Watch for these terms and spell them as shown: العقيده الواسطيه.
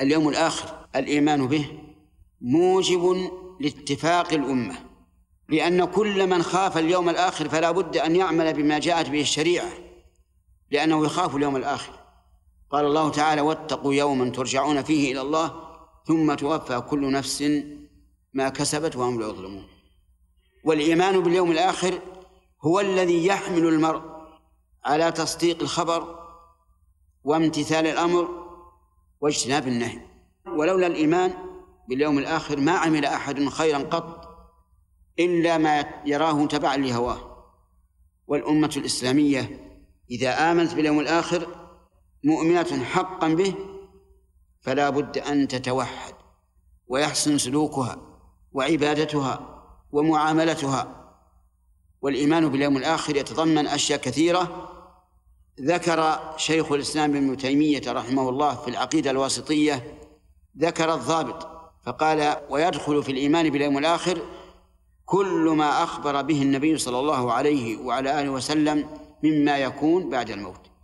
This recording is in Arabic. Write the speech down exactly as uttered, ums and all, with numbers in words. اليوم الآخر الإيمان به موجب لاتفاق الأمة، لأن كل من خاف اليوم الآخر فلا بد أن يعمل بما جاءت به الشريعة، لأنه يخاف اليوم الآخر. قال الله تعالى: واتقوا يوما ترجعون فيه إلى الله ثم توفى كل نفس ما كسبت وهم لا يظلمون. والإيمان باليوم الآخر هو الذي يحمل المرء على تصديق الخبر وامتثال الأمر واجتناب النهي. ولولا الإيمان باليوم الآخر ما عمل أحد خيرا قط إلا ما يراه تبعا لهواه. والأمة الإسلامية إذا آمنت باليوم الآخر مؤمنة حقا به فلا بد أن تتوحد ويحسن سلوكها وعبادتها ومعاملتها. والإيمان باليوم الآخر يتضمن أشياء كثيرة ذكر شيخ الإسلام ابن تيمية رحمه الله في العقيده الواسطيه، ذكر الضابط فقال: ويدخل في الإيمان باليوم الآخر كل ما أخبر به النبي صلى الله عليه وعلى آله وسلم مما يكون بعد الموت.